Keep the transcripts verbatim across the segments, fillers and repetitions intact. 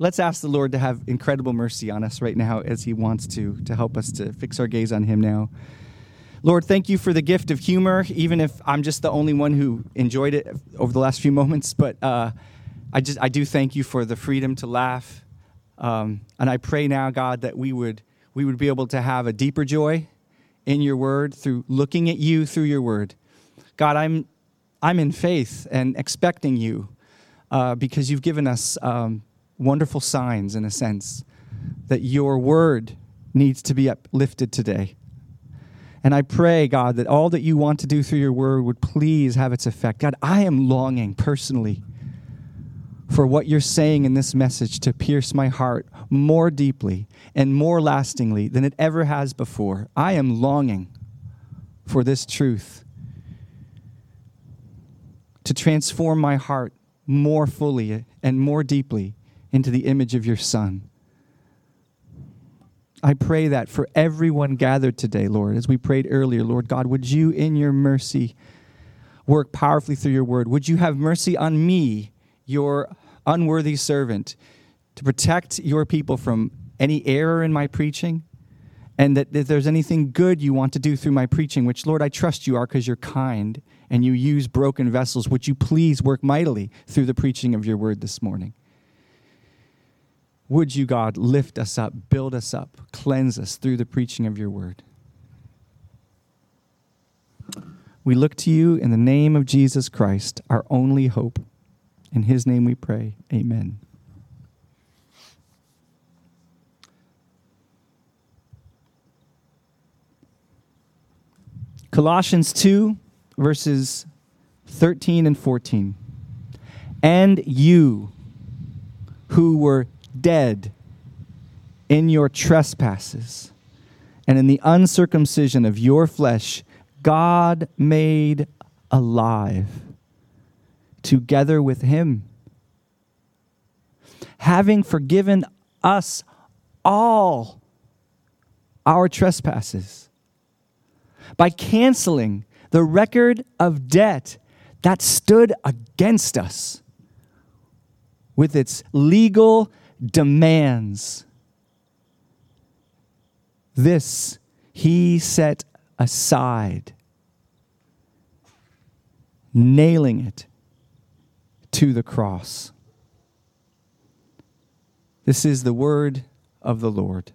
let's ask the Lord to have incredible mercy on us right now as he wants to, to help us to fix our gaze on him now. Lord, thank you for the gift of humor, even if I'm just the only one who enjoyed it over the last few moments. But uh, I just I do thank you for the freedom to laugh. Um, and I pray now, God, that we would we would be able to have a deeper joy in your word through looking at you through your word. God, I'm I'm in faith and expecting you uh, because you've given us um, wonderful signs, in a sense, that your word needs to be uplifted today. And I pray, God, that all that you want to do through your word would please have its effect. God, I am longing personally for what you're saying in this message to pierce my heart more deeply and more lastingly than it ever has before. I am longing for this truth to transform my heart more fully and more deeply into the image of your Son. I pray that for everyone gathered today, Lord, as we prayed earlier, Lord God, would you in your mercy work powerfully through your word? Would you have mercy on me, your unworthy servant, to protect your people from any error in my preaching? And that if there's anything good you want to do through my preaching, which, Lord, I trust you are because you're kind and you use broken vessels, would you please work mightily through the preaching of your word this morning? Would you, God, lift us up, build us up, cleanse us through the preaching of your word? We look to you in the name of Jesus Christ, our only hope. In his name we pray, amen. Colossians two, verses thirteen and fourteen. And you who were dead in your trespasses and in the uncircumcision of your flesh, God made alive together with him, having forgiven us all our trespasses by canceling the record of debt that stood against us with its legal demands. This he set aside, nailing it to the cross. This is the word of the Lord.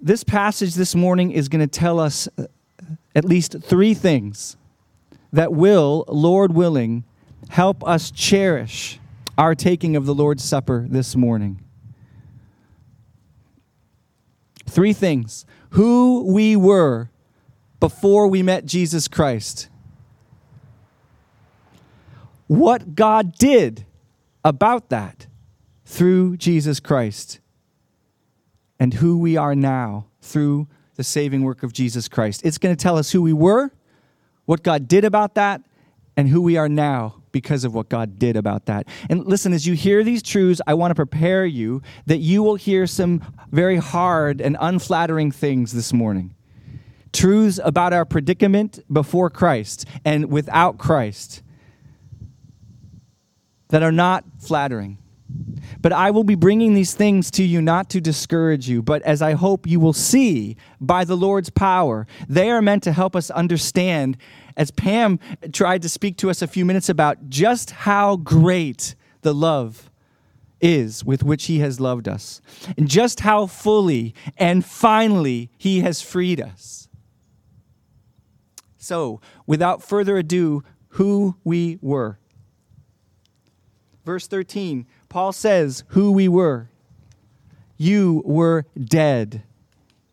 This passage this morning is going to tell us at least three things that will, Lord willing, help us cherish our taking of the Lord's Supper this morning. Three things. Who we were before we met Jesus Christ. What God did about that through Jesus Christ. And who we are now through the saving work of Jesus Christ. It's going to tell us who we were, what God did about that, and who we are now because of what God did about that. And listen, as you hear these truths, I want to prepare you that you will hear some very hard and unflattering things this morning. Truths about our predicament before Christ and without Christ that are not flattering. But I will be bringing these things to you not to discourage you, but as I hope you will see by the Lord's power, they are meant to help us understand, as Pam tried to speak to us a few minutes about, just how great the love is with which he has loved us, and just how fully and finally he has freed us. So, without further ado, who we were. Verse thirteen, Paul says, who we were. You were dead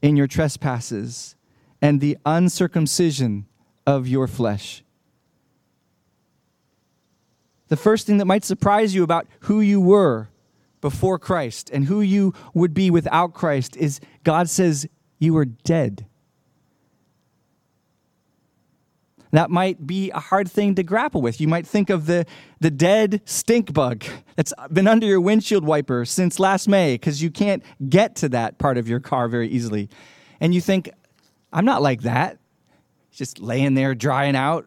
in your trespasses and the uncircumcision of your flesh. The first thing that might surprise you about who you were before Christ and who you would be without Christ is God says you were dead. That might be a hard thing to grapple with. You might think of the, the dead stink bug that's been under your windshield wiper since last May because you can't get to that part of your car very easily. And you think, I'm not like that. Just laying there, drying out.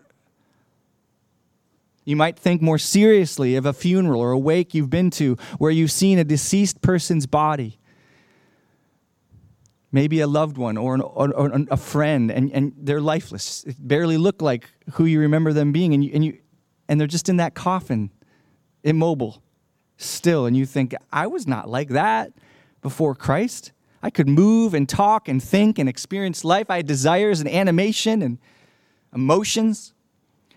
You might think more seriously of a funeral or a wake you've been to where you've seen a deceased person's body. Maybe a loved one or, an, or, or a friend, and, and they're lifeless. They barely look like who you remember them being, and you, and you and they're just in that coffin, immobile, still. And you think, I was not like that before Christ. I could move and talk and think and experience life. I had desires and animation and emotions.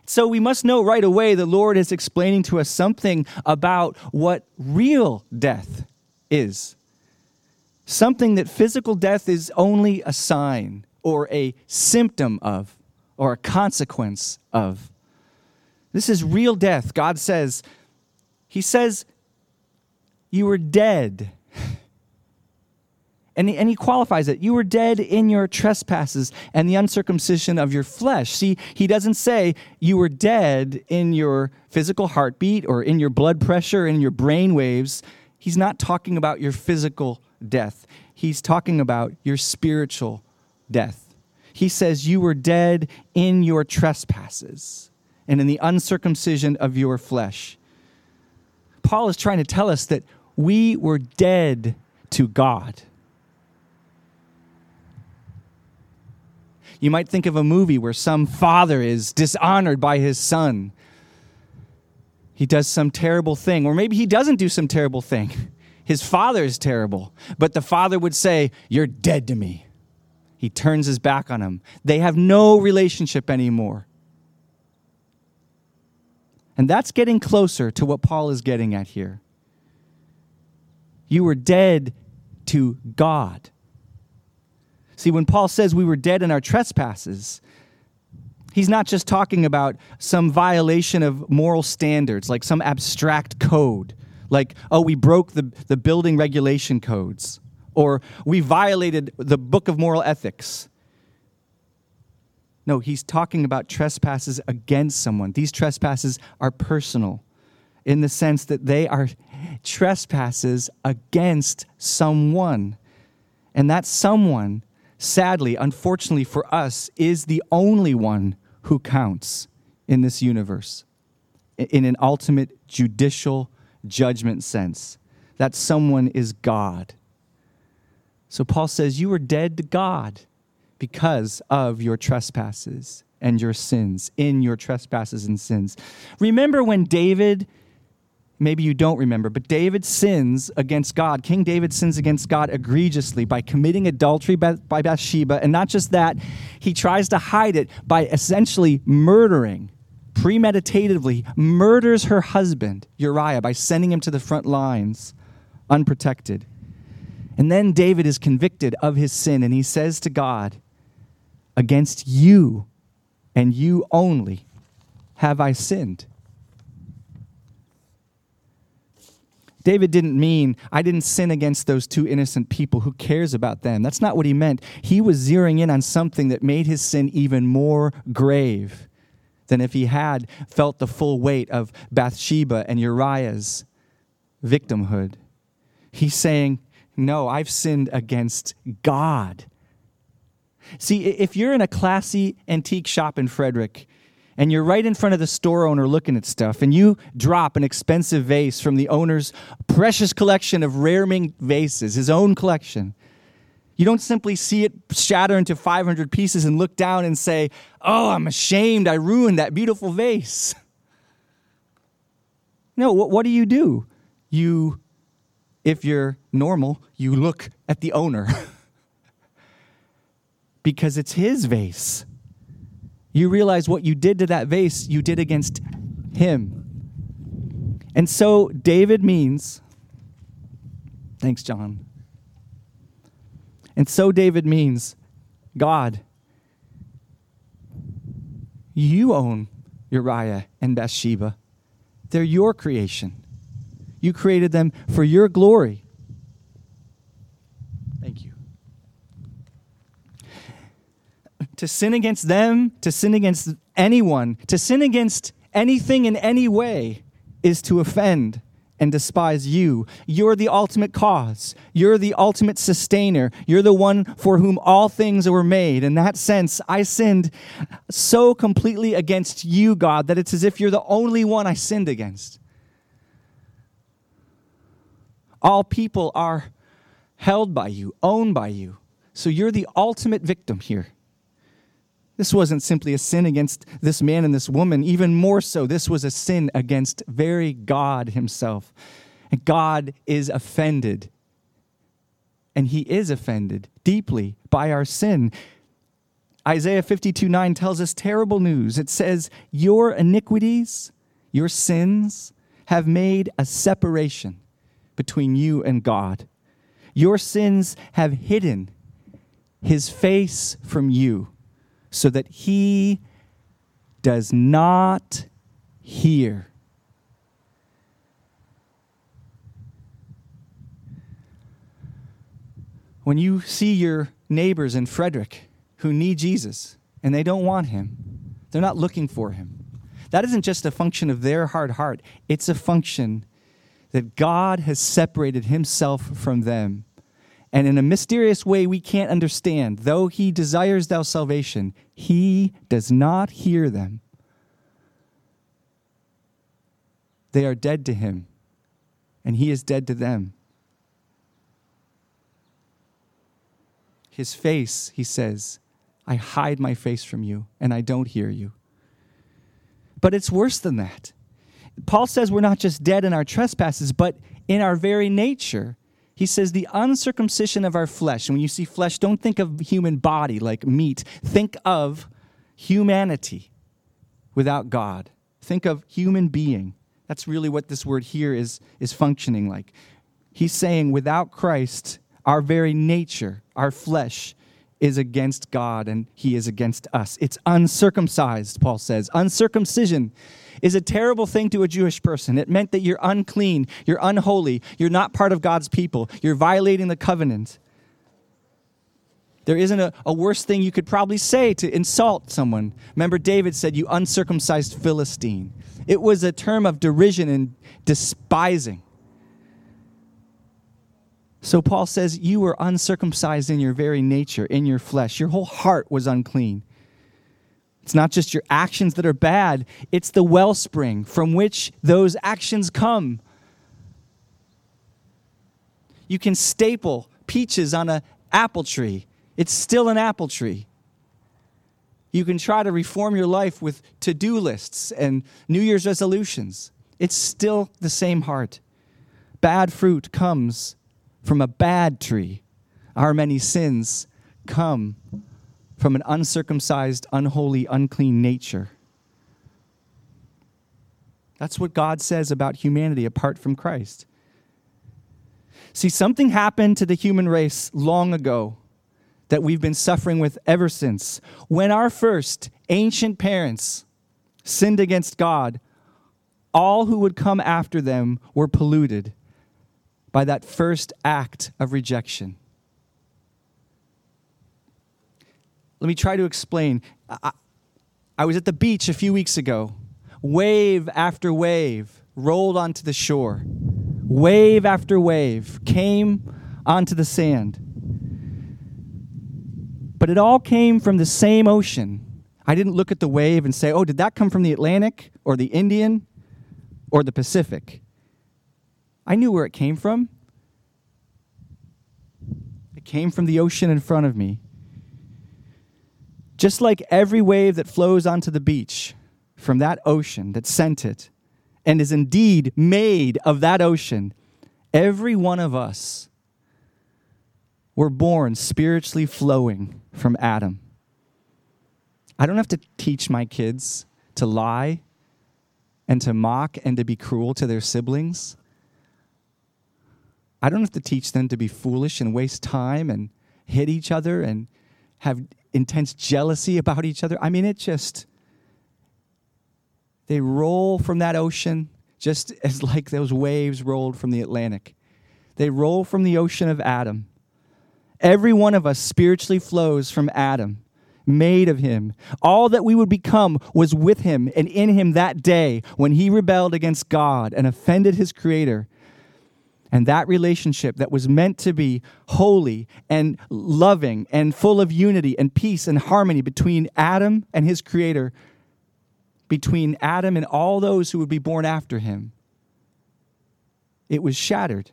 So we must know right away the Lord is explaining to us something about what real death is. Something that physical death is only a sign or a symptom of or a consequence of. This is real death. God says, he says, you were dead. And he, and he qualifies it. You were dead in your trespasses and the uncircumcision of your flesh. See, he doesn't say you were dead in your physical heartbeat or in your blood pressure, in your brain waves. He's not talking about your physical death. He's talking about your spiritual death. He says you were dead in your trespasses and in the uncircumcision of your flesh. Paul is trying to tell us that we were dead to God. You might think of a movie where some father is dishonored by his son. He does some terrible thing, or maybe he doesn't do some terrible thing. His father is terrible, but the father would say, "You're dead to me." He turns his back on him. They have no relationship anymore. And that's getting closer to what Paul is getting at here. You were dead to God. See, when Paul says we were dead in our trespasses, he's not just talking about some violation of moral standards, like some abstract code, like, oh, we broke the, the building regulation codes, or we violated the book of moral ethics. No, he's talking about trespasses against someone. These trespasses are personal in the sense that they are trespasses against someone, and that someone, sadly, unfortunately for us, is the only one who counts in this universe in an ultimate judicial judgment sense. That someone is God. So Paul says you were dead to God because of your trespasses and your sins, in your trespasses and sins. Remember when David, maybe you don't remember, but David sins against God. King David sins against God egregiously by committing adultery by Bathsheba. And not just that, he tries to hide it by essentially murdering, premeditatively murders her husband, Uriah, by sending him to the front lines unprotected. And then David is convicted of his sin, and he says to God, "Against you and you only have I sinned." David didn't mean, I didn't sin against those two innocent people. Who cares about them? That's not what he meant. He was zeroing in on something that made his sin even more grave than if he had felt the full weight of Bathsheba and Uriah's victimhood. He's saying, no, I've sinned against God. See, if you're in a classy antique shop in Frederick, and you're right in front of the store owner looking at stuff, and you drop an expensive vase from the owner's precious collection of rare Ming vases, his own collection. You don't simply see it shatter into five hundred pieces and look down and say, "Oh, I'm ashamed, I ruined that beautiful vase." No, what, what do you do? You, if you're normal, you look at the owner because it's his vase. You realize what you did to that vase, you did against him. And so David means, thanks, John. And so David means, God, you own Uriah and Bathsheba. They're your creation. You created them for your glory. To sin against them, to sin against anyone, to sin against anything in any way is to offend and despise you. You're the ultimate cause. You're the ultimate sustainer. You're the one for whom all things were made. In that sense, I sinned so completely against you, God, that it's as if you're the only one I sinned against. All people are held by you, owned by you. So you're the ultimate victim here. This wasn't simply a sin against this man and this woman. Even more so, this was a sin against very God himself. And God is offended. And he is offended deeply by our sin. Isaiah fifty-two nine tells us terrible news. It says, your iniquities, your sins, have made a separation between you and God. Your sins have hidden his face from you, so that he does not hear. When you see your neighbors in Frederick who need Jesus and they don't want him, they're not looking for him, that isn't just a function of their hard heart. It's a function that God has separated himself from them. And in a mysterious way we can't understand, though he desires thou salvation, he does not hear them. They are dead to him, and he is dead to them. His face, he says, I hide my face from you, and I don't hear you. But it's worse than that. Paul says we're not just dead in our trespasses, but in our very nature. He says the uncircumcision of our flesh, and when you see flesh, don't think of human body like meat. Think of humanity without God. Think of human being. That's really what this word here is, is functioning like. He's saying without Christ, our very nature, our flesh, is against God, and he is against us. It's uncircumcised, Paul says. Uncircumcision is a terrible thing to a Jewish person. It meant that you're unclean, you're unholy, you're not part of God's people, you're violating the covenant. There isn't a, a worse thing you could probably say to insult someone. Remember, David said, you uncircumcised Philistine. It was a term of derision and despising. So Paul says, you were uncircumcised in your very nature, in your flesh. Your whole heart was unclean. It's not just your actions that are bad. It's the wellspring from which those actions come. You can staple peaches on an apple tree. It's still an apple tree. You can try to reform your life with to-do lists and New Year's resolutions. It's still the same heart. Bad fruit comes from a bad tree. Our many sins come from an uncircumcised, unholy, unclean nature. That's what God says about humanity apart from Christ. See, something happened to the human race long ago that we've been suffering with ever since. When our first ancient parents sinned against God, all who would come after them were polluted by that first act of rejection. Let me try to explain. I, I was at the beach a few weeks ago. Wave after wave rolled onto the shore. Wave after wave came onto the sand. But it all came from the same ocean. I didn't look at the wave and say, oh, did that come from the Atlantic or the Indian or the Pacific? I knew where it came from. It came from the ocean in front of me. Just like every wave that flows onto the beach from that ocean that sent it and is indeed made of that ocean, every one of us were born spiritually flowing from Adam. I don't have to teach my kids to lie and to mock and to be cruel to their siblings. I don't have to teach them to be foolish and waste time and hit each other and have intense jealousy about each other. I mean, it just, they roll from that ocean just as like those waves rolled from the Atlantic. They roll from the ocean of Adam. Every one of us spiritually flows from Adam. made of him. All that we would become was with him and in him that day when he rebelled against God and offended his creator. And that relationship that was meant to be holy and loving and full of unity and peace and harmony between Adam and his creator, between Adam and all those who would be born after him, it was shattered.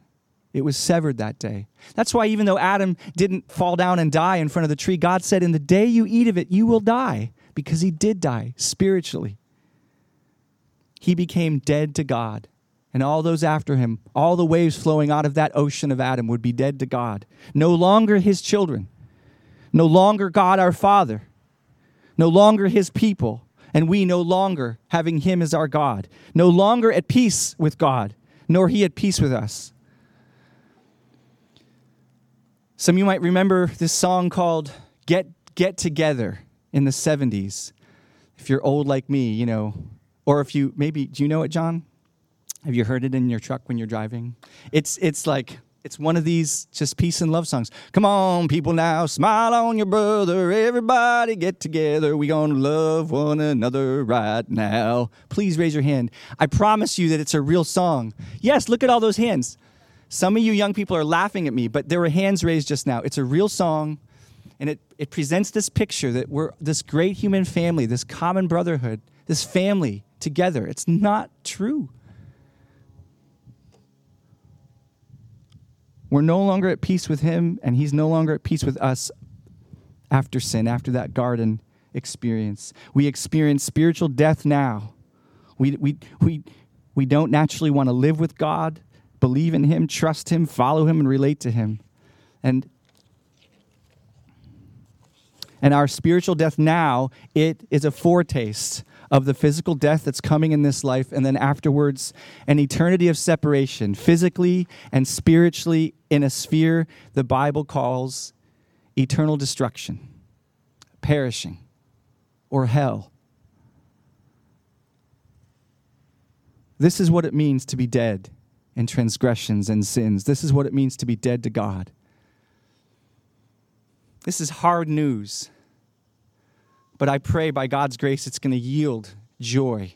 It was severed that day. That's why even though Adam didn't fall down and die in front of the tree, God said, in the day you eat of it, you will die, because he did die spiritually. He became dead to God. And all those after him, all the waves flowing out of that ocean of Adam would be dead to God. No longer his children. No longer God our Father. No longer his people. And we no longer having him as our God. No longer at peace with God, nor he at peace with us. Some of you might remember this song called Get Get Together in the seventies. If you're old like me, you know. Or if you, maybe, do you know it, John? Have you heard it in your truck when you're driving? It's it's like, it's one of these just peace and love songs. Come on, people now, smile on your brother. Everybody get together. We're going to love one another right now. Please raise your hand. I promise you that it's a real song. Yes, look at all those hands. Some of you young people are laughing at me, but there were hands raised just now. It's a real song, and it, it presents this picture that we're this great human family, this common brotherhood, this family together. It's not true. We're no longer at peace with him, and he's no longer at peace with us after sin, after that garden experience. We experience spiritual death now. We we we we don't naturally want to live with God, believe in him, trust him, follow him, and relate to him. And, and our spiritual death now, it is a foretaste of the physical death that's coming in this life, and then afterwards, an eternity of separation, physically and spiritually, in a sphere the Bible calls eternal destruction, perishing, or hell. This is what it means to be dead in transgressions and sins. This is what it means to be dead to God. This is hard news. But I pray by God's grace it's going to yield joy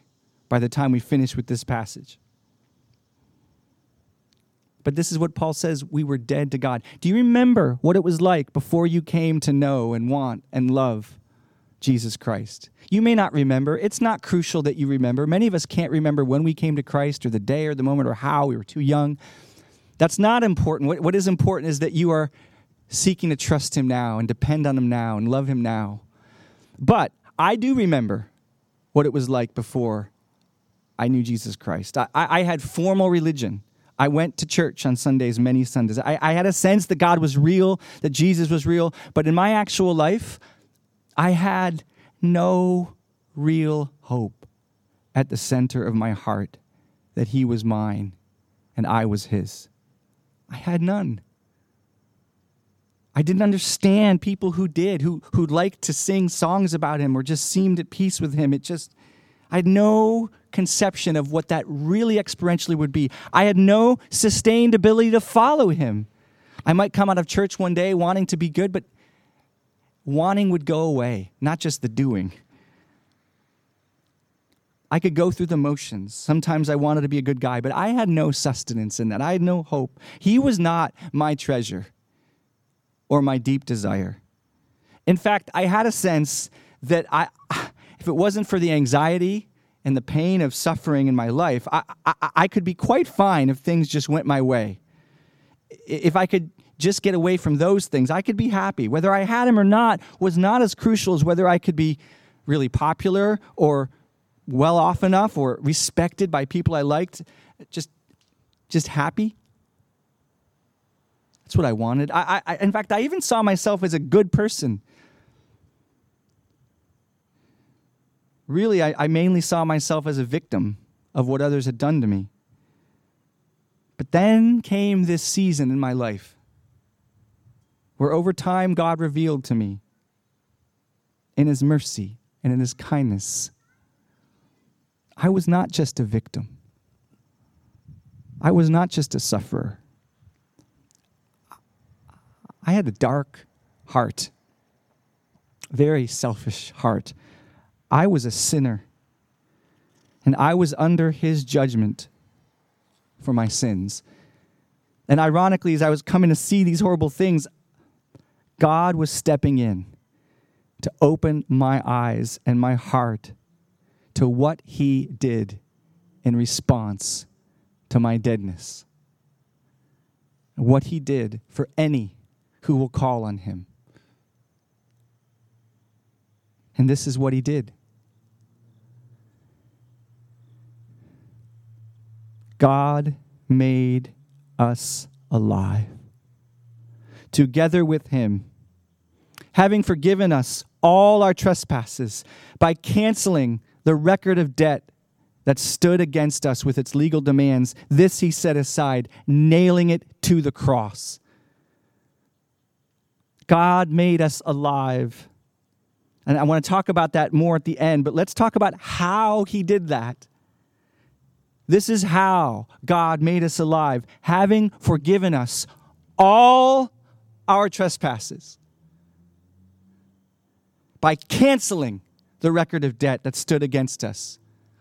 by the time we finish with this passage. But this is what Paul says, we were dead to God. Do you remember what it was like before you came to know and want and love Jesus Christ? You may not remember. It's not crucial that you remember. Many of us can't remember when we came to Christ or the day or the moment or how. We were too young. That's not important. What, what is important is that you are seeking to trust him now and depend on him now and love him now. But I do remember what it was like before I knew Jesus Christ. I, I had formal religion. I went to church on Sundays, many Sundays. I, I had a sense that God was real, that Jesus was real. But in my actual life, I had no real hope at the center of my heart that he was mine and I was his. I had none. I didn't understand people who did, who who liked to sing songs about him or just seemed at peace with him. It just, I had no conception of what that really experientially would be. I had no sustained ability to follow him. I might come out of church one day wanting to be good, but wanting would go away, not just the doing. I could go through the motions. Sometimes I wanted to be a good guy, but I had no sustenance in that. I had no hope. He was not my treasure or my deep desire. In fact, I had a sense that I, if it wasn't for the anxiety and the pain of suffering in my life, I, I, I could be quite fine if things just went my way. If I could just get away from those things, I could be happy. Whether I had him or not was not as crucial as whether I could be really popular or well off enough or respected by people I liked, just, just happy. That's what I wanted. I, I, in fact, I even saw myself as a good person. Really, I, I mainly saw myself as a victim of what others had done to me. But then came this season in my life where over time God revealed to me in his mercy and in his kindness, I was not just a victim. I was not just a sufferer. I had a dark heart. very selfish heart. I was a sinner, and I was under his judgment for my sins. And ironically, as I was coming to see these horrible things, God was stepping in to open my eyes and my heart to what he did in response to my deadness. What he did for any who will call on him. And this is what he did. God made us alive together with him, having forgiven us all our trespasses by canceling the record of debt that stood against us with its legal demands. This he set aside, nailing it to the cross. God made us alive. And I want to talk about that more at the end, but let's talk about how he did that. This is how God made us alive, having forgiven us all our trespasses by canceling the record of debt that stood against us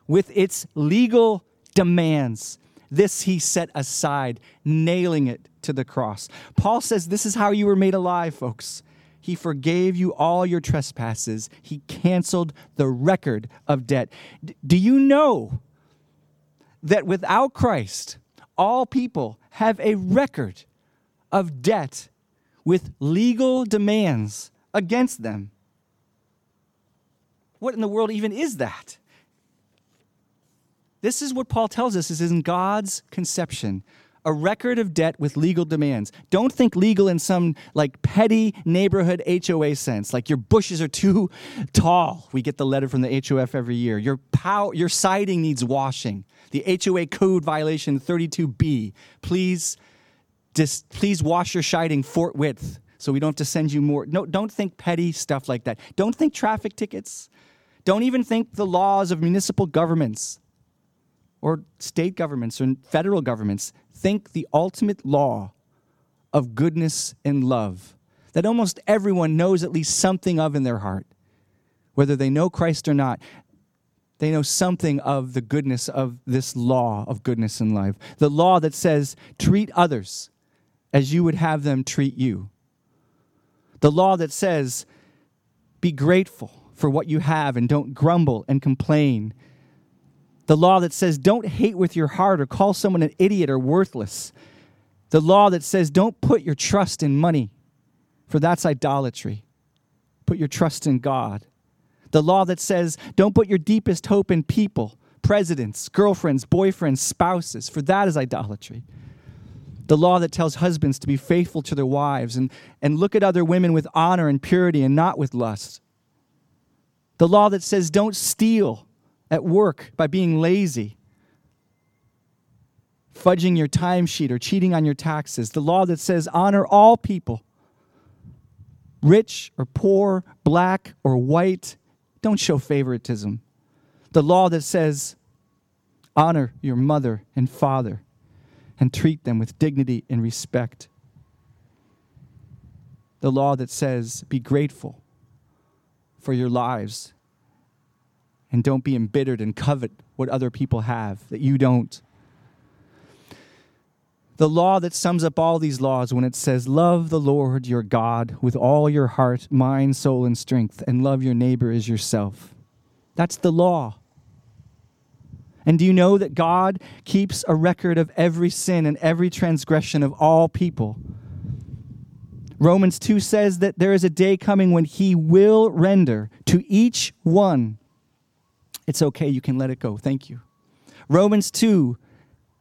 with its legal demands. This he set aside, nailing it to the cross. Paul says this is how you were made alive, folks. He forgave you all your trespasses. He canceled the record of debt. D- do you know that without Christ, all people have a record of debt with legal demands against them? What in the world even is that? This is what Paul tells us is in God's conception, a record of debt with legal demands. Don't think legal in some like petty neighborhood H O A sense, like your bushes are too tall. We get the letter from the H O F every year. Your pow- your siding needs washing. The H O A code violation thirty-two B. Please dis- please wash your siding forthwith so we don't have to send you more. No, don't think petty stuff like that. Don't think traffic tickets. Don't even think the laws of municipal governments or state governments or federal governments. Think the ultimate law of goodness and love that almost everyone knows at least something of in their heart. Whether they know Christ or not, they know something of the goodness of this law of goodness and love. The law that says, treat others as you would have them treat you. The law that says, be grateful for what you have and don't grumble and complain. The law that says don't hate with your heart or call someone an idiot or worthless. The law that says don't put your trust in money, for that's idolatry. Put your trust in God. The law that says don't put your deepest hope in people, presidents, girlfriends, boyfriends, spouses, for that is idolatry. The law that tells husbands to be faithful to their wives and, and look at other women with honor and purity and not with lust. The law that says don't steal at work by being lazy, fudging your timesheet or cheating on your taxes. The law that says honor all people, rich or poor, black or white. Don't show favoritism. The law that says honor your mother and father and treat them with dignity and respect. The law that says be grateful for your lives and don't be embittered and covet what other people have that you don't. The law that sums up all these laws when it says, love the Lord your God with all your heart, mind, soul, and strength, and love your neighbor as yourself. That's the law. And do you know that God keeps a record of every sin and every transgression of all people? Romans two says that there is a day coming when he will render to each one. It's okay, you can let it go. Thank you. Romans two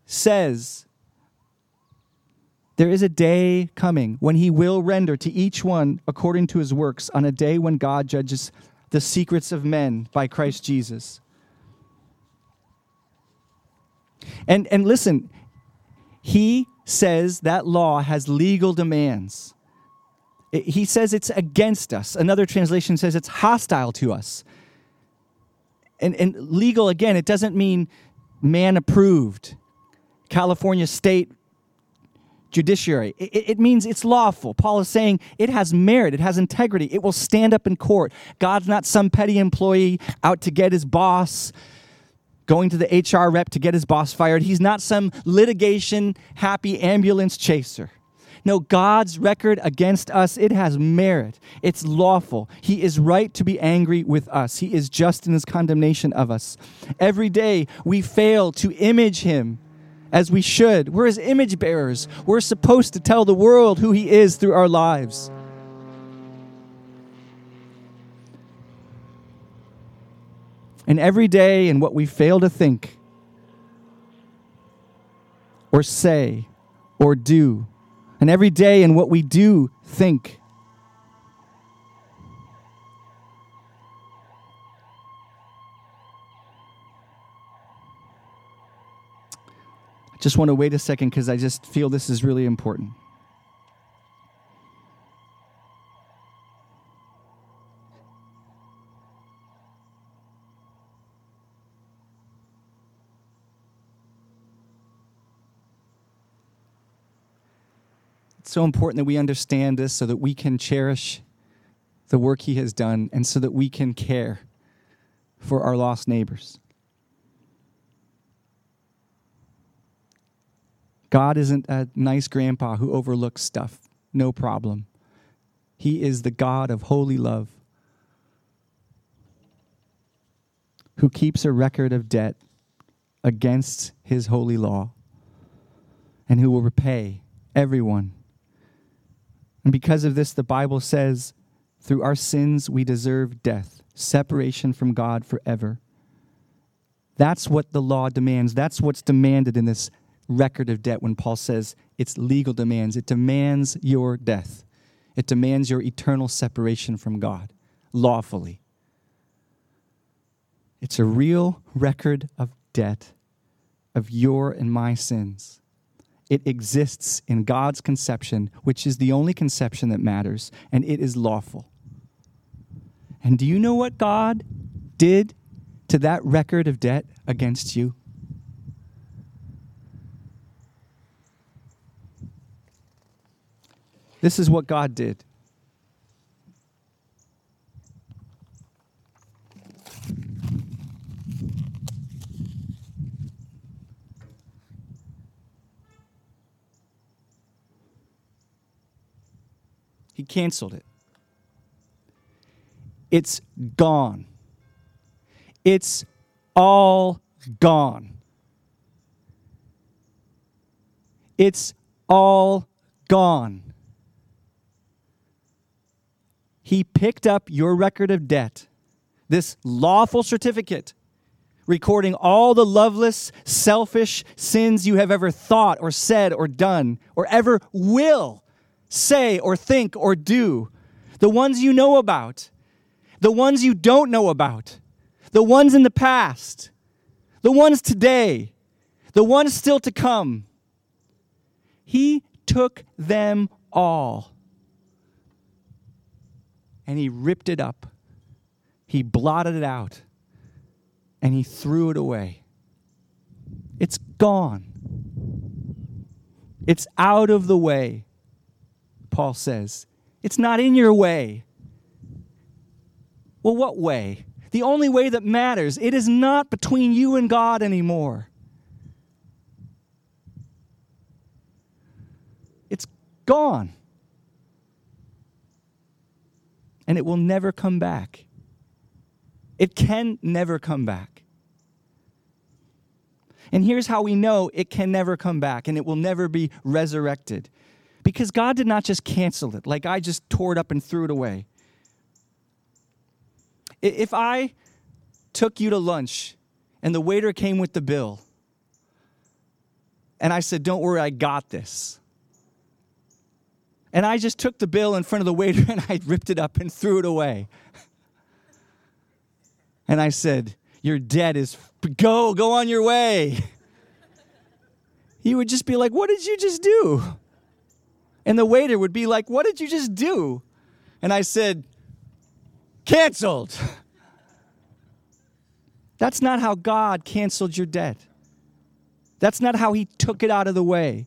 says, there is a day coming when he will render to each one according to his works on a day when God judges the secrets of men by Christ Jesus. And, and listen, he says that law has legal demands. It, he says it's against us. Another translation says it's hostile to us. And, and legal, again, it doesn't mean man-approved. California State judiciary. It, it means it's lawful. Paul is saying it has merit. It has integrity. It will stand up in court. God's not some petty employee out to get his boss, going to the H R rep to get his boss fired. He's not some litigation-happy ambulance chaser. No, God's record against us, it has merit. It's lawful. He is right to be angry with us. He is just in his condemnation of us. Every day we fail to image him as we should. We're his image bearers. We're supposed to tell the world who he is through our lives. And every day in what we fail to think or say or do, and every day in what we do think, I just want to wait a second because I just feel this is really important. So important that we understand this so that we can cherish the work he has done and so that we can care for our lost neighbors. God isn't a nice grandpa who overlooks stuff, no problem. He is the God of holy love who keeps a record of debt against his holy law and who will repay everyone. And because of this, the Bible says, through our sins, we deserve death, separation from God forever. That's what the law demands. That's what's demanded in this record of debt when Paul says it's legal demands. It demands your death. It demands your eternal separation from God, lawfully. It's a real record of debt of your and my sins. It exists in God's conception, which is the only conception that matters, and it is lawful. And do you know what God did to that record of debt against you? This is what God did. He canceled it. It's gone. It's all gone. It's all gone. He picked up your record of debt, this lawful certificate, recording all the loveless, selfish sins you have ever thought or said or done or ever will say or think or do, the ones you know about, the ones you don't know about, the ones in the past, the ones today, the ones still to come. He took them all and he ripped it up. He blotted it out and he threw it away. It's gone. It's out of the way. Paul says, it's not in your way. Well, what way? The only way that matters. It is not between you and God anymore. It's gone. And it will never come back. It can never come back. And here's how we know it can never come back and it will never be resurrected. Because God did not just cancel it, like I just tore it up and threw it away. If I took you to lunch and the waiter came with the bill, and I said, don't worry, I got this. And I just took the bill in front of the waiter and I ripped it up and threw it away. And I said, your debt is, go, go on your way. He would just be like, what did you just do? And the waiter would be like, what did you just do? And I said, canceled. That's not how God canceled your debt. That's not how he took it out of the way.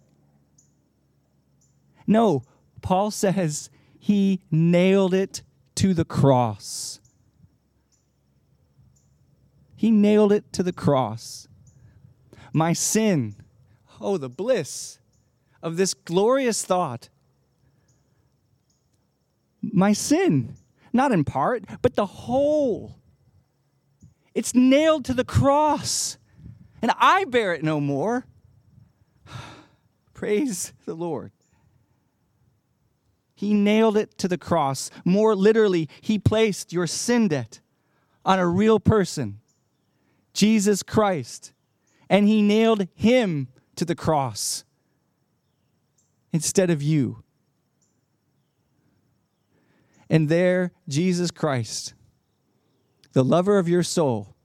No, Paul says he nailed it to the cross. He nailed it to the cross. My sin, oh, the bliss of this glorious thought. My sin, not in part, but the whole. It's nailed to the cross, and I bear it no more. Praise the Lord. He nailed it to the cross. More literally, he placed your sin debt on a real person, Jesus Christ, and he nailed him to the cross instead of you. And there, Jesus Christ, the lover of your soul,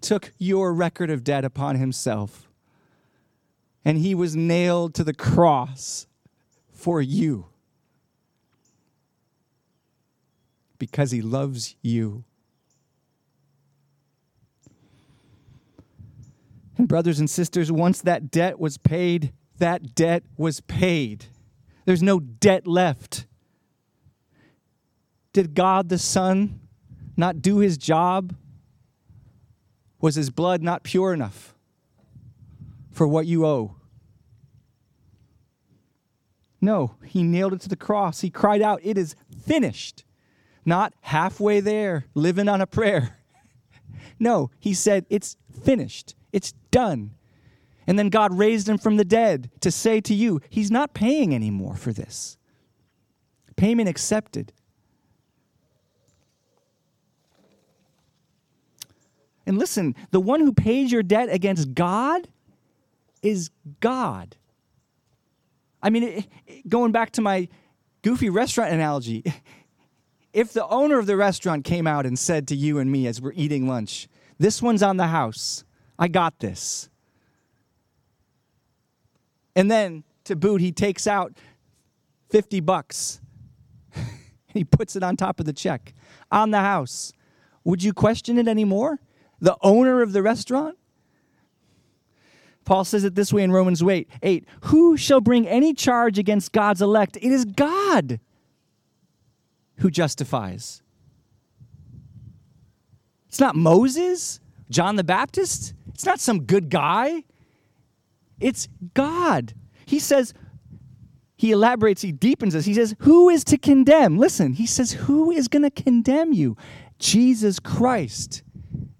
took your record of debt upon himself, and he was nailed to the cross for you because he loves you. And brothers and sisters, once that debt was paid, that debt was paid. There's no debt left. Did God the Son not do his job? Was his blood not pure enough for what you owe? No, he nailed it to the cross. He cried out, "It is finished." Not halfway there, living on a prayer. No, he said, "It's finished. It's done." And then God raised him from the dead to say to you, he's not paying anymore for this. Payment accepted. And listen, the one who pays your debt against God is God. I mean, it, it, going back to my goofy restaurant analogy, if the owner of the restaurant came out and said to you and me as we're eating lunch, "This one's on the house. I got this." And then, to boot, he takes out fifty bucks and he puts it on top of the check. On the house. Would you question it anymore? The owner of the restaurant? Paul says it this way in Romans eight, "Who shall bring any charge against God's elect? It is God who justifies." It's not Moses, John the Baptist. It's not some good guy. It's God. He says, he elaborates, he deepens this. He says, "Who is to condemn?" Listen, he says, "Who is going to condemn you? Jesus Christ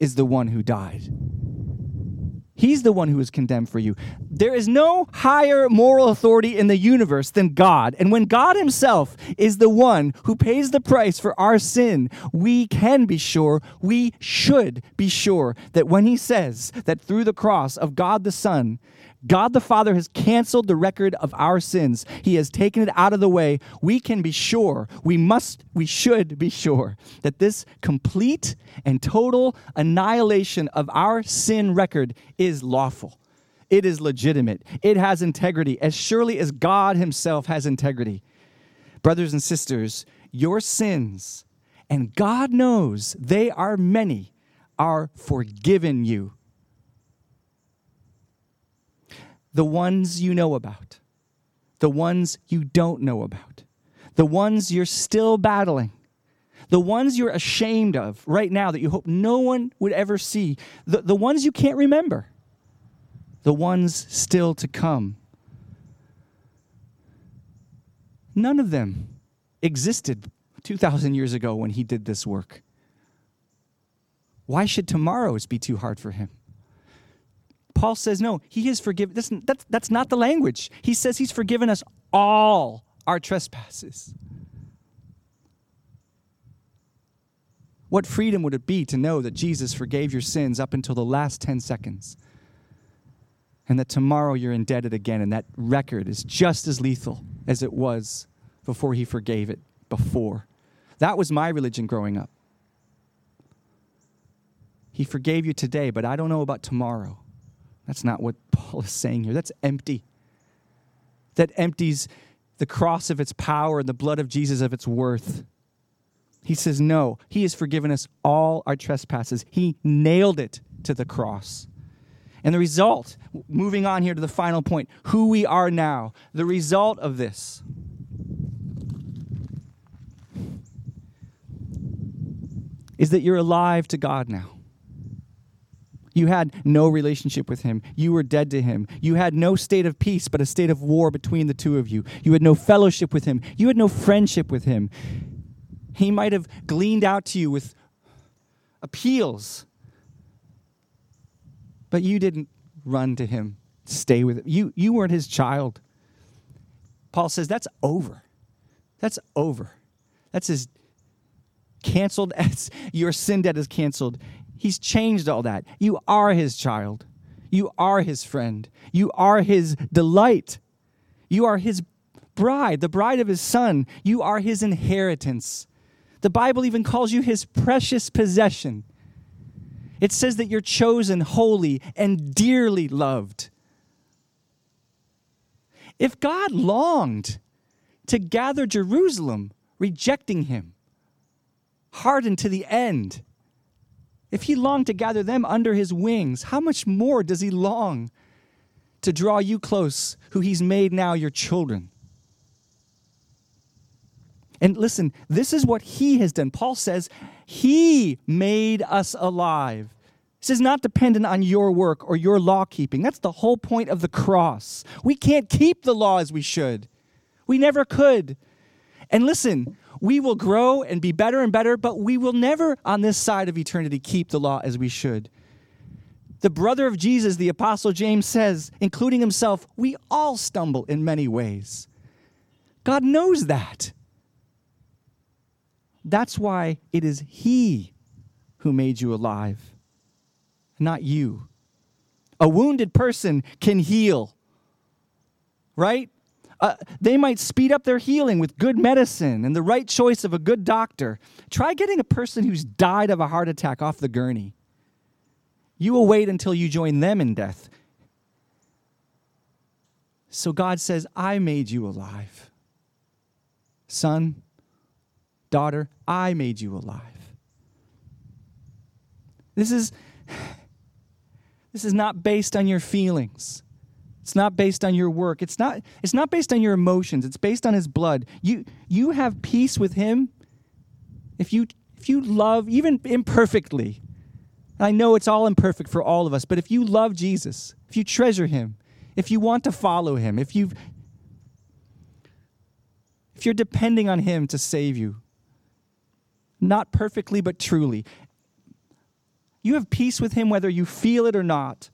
is the one who died. He's the one who is condemned for you." There is no higher moral authority in the universe than God. And when God himself is the one who pays the price for our sin, we can be sure, we should be sure, that when he says that through the cross of God the Son, God the Father has canceled the record of our sins, he has taken it out of the way, we can be sure, we must, we should be sure, that this complete and total annihilation of our sin record is is lawful. It is legitimate. It has integrity as surely as God himself has integrity. Brothers and sisters, your sins, and God knows they are many, are forgiven you. The ones you know about, the ones you don't know about, the ones you're still battling, the ones you're ashamed of right now that you hope no one would ever see, the, the ones you can't remember, the ones still to come. None of them existed two thousand years ago when he did this work. Why should tomorrow's be too hard for him? Paul says, no, he is forgiven. That's, that's, that's not the language. He says he's forgiven us all our trespasses. What freedom would it be to know that Jesus forgave your sins up until the last ten seconds and that tomorrow you're indebted again, and that record is just as lethal as it was before he forgave it before. That was my religion growing up. He forgave you today, but I don't know about tomorrow. That's not what Paul is saying here. That's empty. That empties the cross of its power and the blood of Jesus of its worth. He says, no, he has forgiven us all our trespasses. He nailed it to the cross. And the result, moving on here to the final point, who we are now, the result of this, is that you're alive to God now. You had no relationship with him. You were dead to him. You had no state of peace, but a state of war between the two of you. You had no fellowship with him. You had no friendship with him. He might have gleaned out to you with appeals, but you didn't run to him, stay with him. You, you weren't his child. Paul says that's over. That's over. That's his canceled. As your sin debt is canceled. He's changed all that. You are his child. You are his friend. You are his delight. You are his bride, the bride of his son. You are his inheritance. The Bible even calls you his precious possession. It says that you're chosen, holy, and dearly loved. If God longed to gather Jerusalem, rejecting him, hardened to the end, if he longed to gather them under his wings, how much more does he long to draw you close, who he's made now your children? And listen, this is what he has done. Paul says, he made us alive. This is not dependent on your work or your law keeping. That's the whole point of the cross. We can't keep the law as we should. We never could. And listen, we will grow and be better and better, but we will never on this side of eternity keep the law as we should. The brother of Jesus, the Apostle James, says, including himself, we all stumble in many ways. God knows that. That's why it is he who made you alive, not you. A wounded person can heal, right? Uh, they might speed up their healing with good medicine and the right choice of a good doctor. Try getting a person who's died of a heart attack off the gurney. You will wait until you join them in death. So God says, I made you alive. Son, daughter, I made you alive. This is, this is not based on your feelings. It's not based on your work. It's not, it's not based on your emotions. It's based on his blood. You, you have peace with him if you, if you love, even imperfectly. I know it's all imperfect for all of us, but if you love Jesus, if you treasure him, if you want to follow him, if you've, if you're depending on him to save you, not perfectly but truly, you have peace with him whether you feel it or not.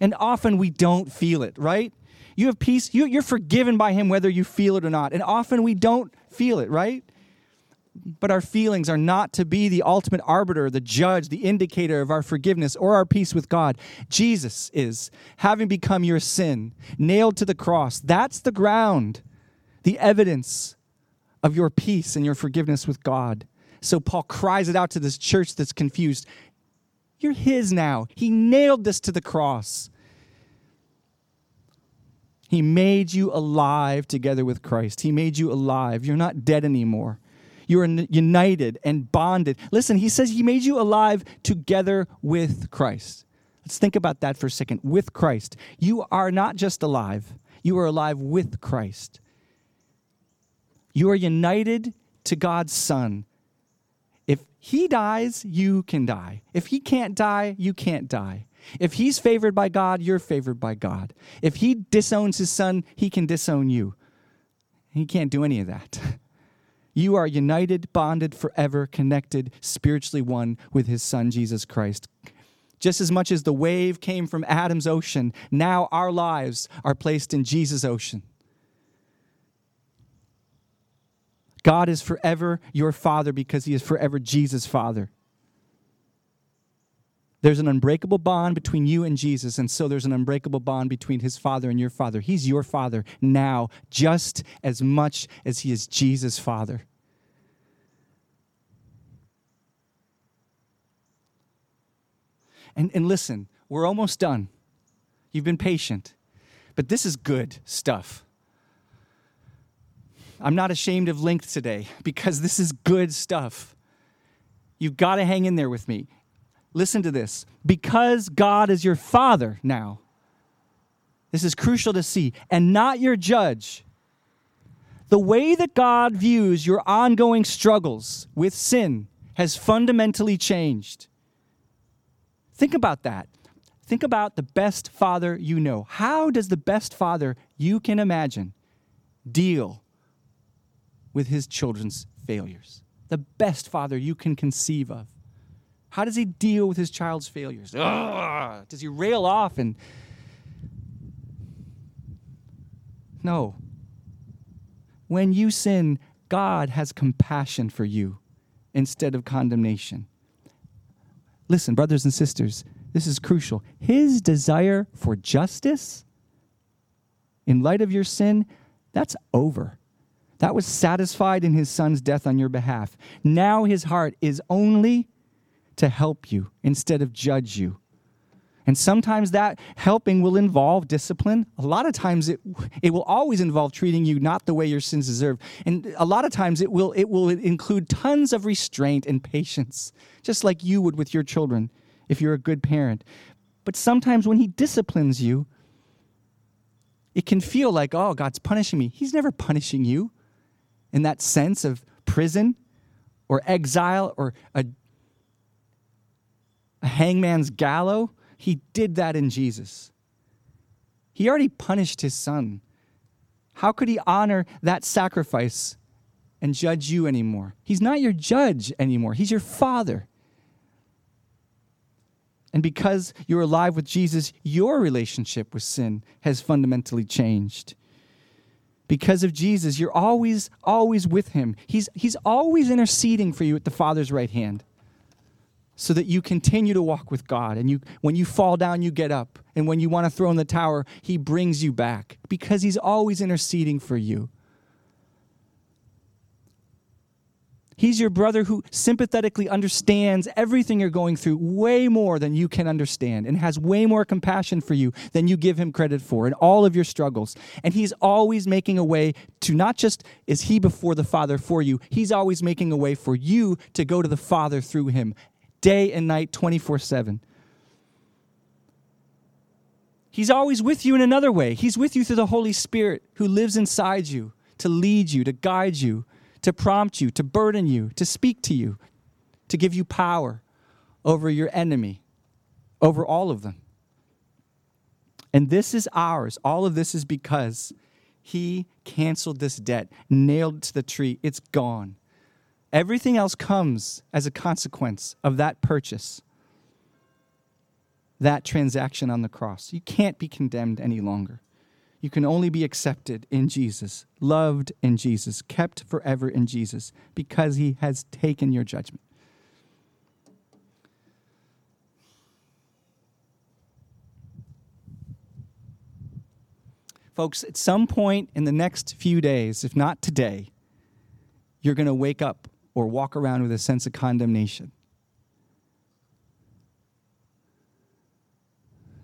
And often we don't feel it, right? You have peace. You, you're forgiven by him whether you feel it or not. And often we don't feel it, right? But our feelings are not to be the ultimate arbiter, the judge, the indicator of our forgiveness or our peace with God. Jesus is, having become your sin, nailed to the cross. That's the ground, the evidence of your peace and your forgiveness with God. So Paul cries it out to this church that's confused. You're his now. He nailed this to the cross. He made you alive together with Christ. He made you alive. You're not dead anymore. You're united and bonded. Listen, he says he made you alive together with Christ. Let's think about that for a second. With Christ. You are not just alive. You are alive with Christ. You are united to God's Son. If he dies, you can die. If he can't die, you can't die. If he's favored by God, you're favored by God. If he disowns his son, he can disown you. He can't do any of that. You are united, bonded, forever connected, spiritually one with his son, Jesus Christ. Just as much as the wave came from Adam's ocean, now our lives are placed in Jesus' ocean. God is forever your Father because he is forever Jesus' Father. There's an unbreakable bond between you and Jesus, and so there's an unbreakable bond between his Father and your Father. He's your Father now just as much as he is Jesus' Father. And, and listen, we're almost done. You've been patient, but this is good stuff. I'm not ashamed of length today because this is good stuff. You've got to hang in there with me. Listen to this. Because God is your Father now, this is crucial to see, and not your judge. The way that God views your ongoing struggles with sin has fundamentally changed. Think about that. Think about the best father you know. How does the best father you can imagine deal with his children's failures? The best father you can conceive of. How does he deal with his child's failures? Ugh! Does he rail off and... No. When you sin, God has compassion for you instead of condemnation. Listen, brothers and sisters, this is crucial. His desire for justice in light of your sin, that's over. That was satisfied in his son's death on your behalf. Now his heart is only to help you instead of judge you. And sometimes that helping will involve discipline. A lot of times it it will always involve treating you not the way your sins deserve. And a lot of times it will it will include tons of restraint and patience, just like you would with your children if you're a good parent. But sometimes when he disciplines you, it can feel like, oh, God's punishing me. He's never punishing you in that sense of prison or exile or a, a hangman's gallows. He did that in Jesus. He already punished his son. How could he honor that sacrifice and judge you anymore? He's not your judge anymore. He's your father. And because you're alive with Jesus, your relationship with sin has fundamentally changed. Because of Jesus, you're always, always with him. He's, he's always interceding for you at the Father's right hand, so that you continue to walk with God. And you, when you fall down, you get up. And when you want to throw in the towel, he brings you back, because he's always interceding for you. He's your brother who sympathetically understands everything you're going through way more than you can understand, and has way more compassion for you than you give him credit for in all of your struggles. And he's always making a way to, not just is he before the Father for you, he's always making a way for you to go to the Father through him. Day and night, twenty-four seven. He's always with you in another way. He's with you through the Holy Spirit who lives inside you to lead you, to guide you, to prompt you, to burden you, to speak to you, to give you power over your enemy, over all of them. And this is ours. All of this is because he canceled this debt, nailed it to the tree. It's gone. Everything else comes as a consequence of that purchase, that transaction on the cross. You can't be condemned any longer. You can only be accepted in Jesus, loved in Jesus, kept forever in Jesus, because he has taken your judgment. Folks, at some point in the next few days, if not today, you're going to wake up or walk around with a sense of condemnation.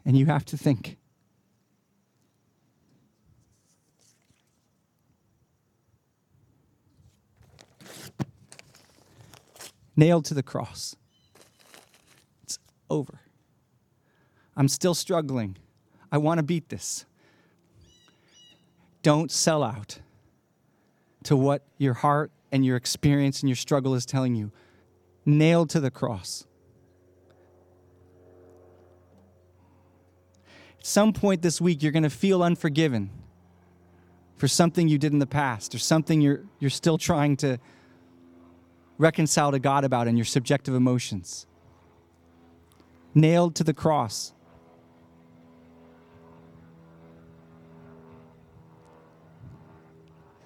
And you have to think, nailed to the cross. It's over. I'm still struggling. I want to beat this. Don't sell out to what your heart and your experience and your struggle is telling you. Nailed to the cross. At some point this week, you're going to feel unforgiven for something you did in the past, or something you're you're still trying to reconcile to God about in your subjective emotions. Nailed to the cross.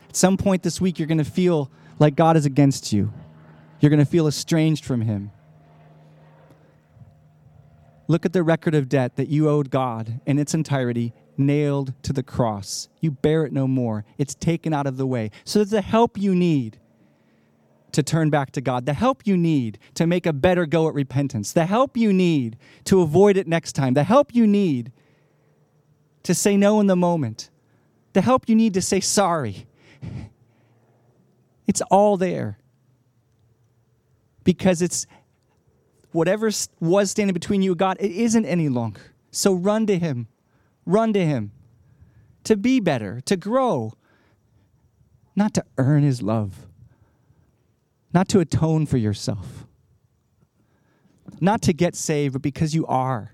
At some point this week, you're going to feel like God is against you. You're going to feel estranged from him. Look at the record of debt that you owed God in its entirety, nailed to the cross. You bear it no more. It's taken out of the way, so that the help you need to turn back to God, the help you need to make a better go at repentance, the help you need to avoid it next time, the help you need to say no in the moment, the help you need to say sorry, it's all there, because it's whatever was standing between you and God, it isn't any longer. So run to him. Run to him to be better, to grow, not to earn his love, not to atone for yourself. not to get saved, but because you are.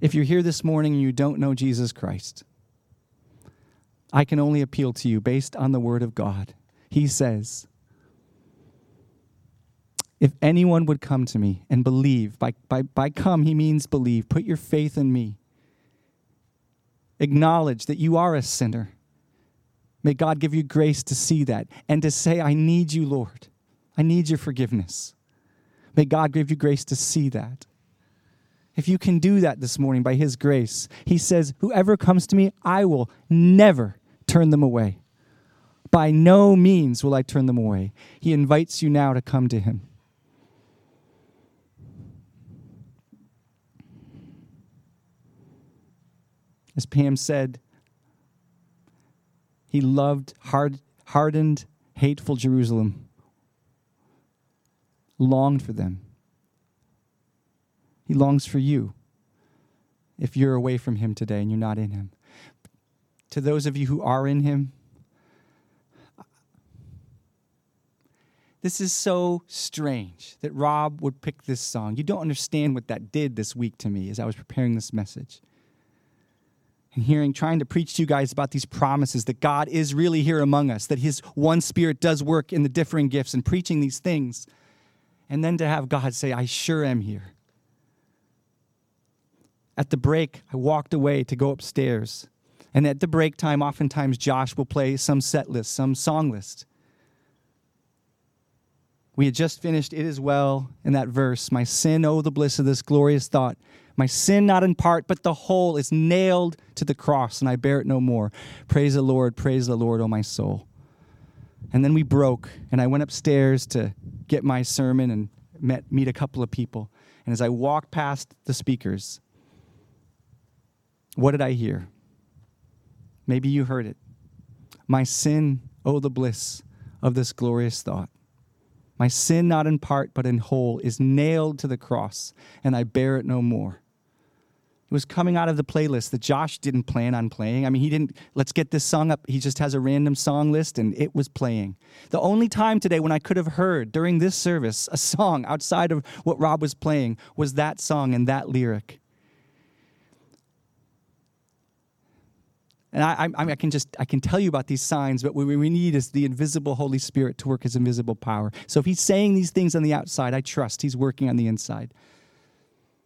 If you're here this morning and you don't know Jesus Christ, I can only appeal to you based on the word of God. He says, if anyone would come to me and believe, by, by, by come, he means believe. Put your faith in me. Acknowledge that you are a sinner. May God give you grace to see that and to say, I need you, Lord. I need your forgiveness. May God give you grace to see that. If you can do that this morning by his grace, he says, whoever comes to me, I will never turn them away. By no means will I turn them away. He invites you now to come to him. As Pam said, he loved hard, hardened, hateful Jerusalem, longed for them. He longs for you if you're away from him today and you're not in him. To those of you who are in him, this is so strange that Rob would pick this song. You don't understand what that did this week to me as I was preparing this message. And hearing, trying to preach to you guys about these promises that God is really here among us, that his one Spirit does work in the differing gifts, and preaching these things. And then to have God say, I sure am here. At the break, I walked away to go upstairs. And at the break time, oftentimes Josh will play some set list, some song list. We had just finished It Is Well in that verse, my sin, oh, the bliss of this glorious thought. My sin, not in part, but the whole, is nailed to the cross, and I bear it no more. Praise the Lord, praise the Lord, O my soul. And then we broke, and I went upstairs to get my sermon and met meet a couple of people. And as I walked past the speakers, what did I hear? Maybe you heard it. My sin, oh, the bliss of this glorious thought. My sin, not in part, but in whole, is nailed to the cross, and I bear it no more. It was coming out of the playlist that Josh didn't plan on playing. I mean, he didn't, let's get this song up. He just has a random song list, and it was playing. The only time today when I could have heard during this service a song outside of what Rob was playing was that song and that lyric. And I, I, I can just, I can tell you about these signs, but what we need is the invisible Holy Spirit to work his invisible power. So if he's saying these things on the outside, I trust he's working on the inside.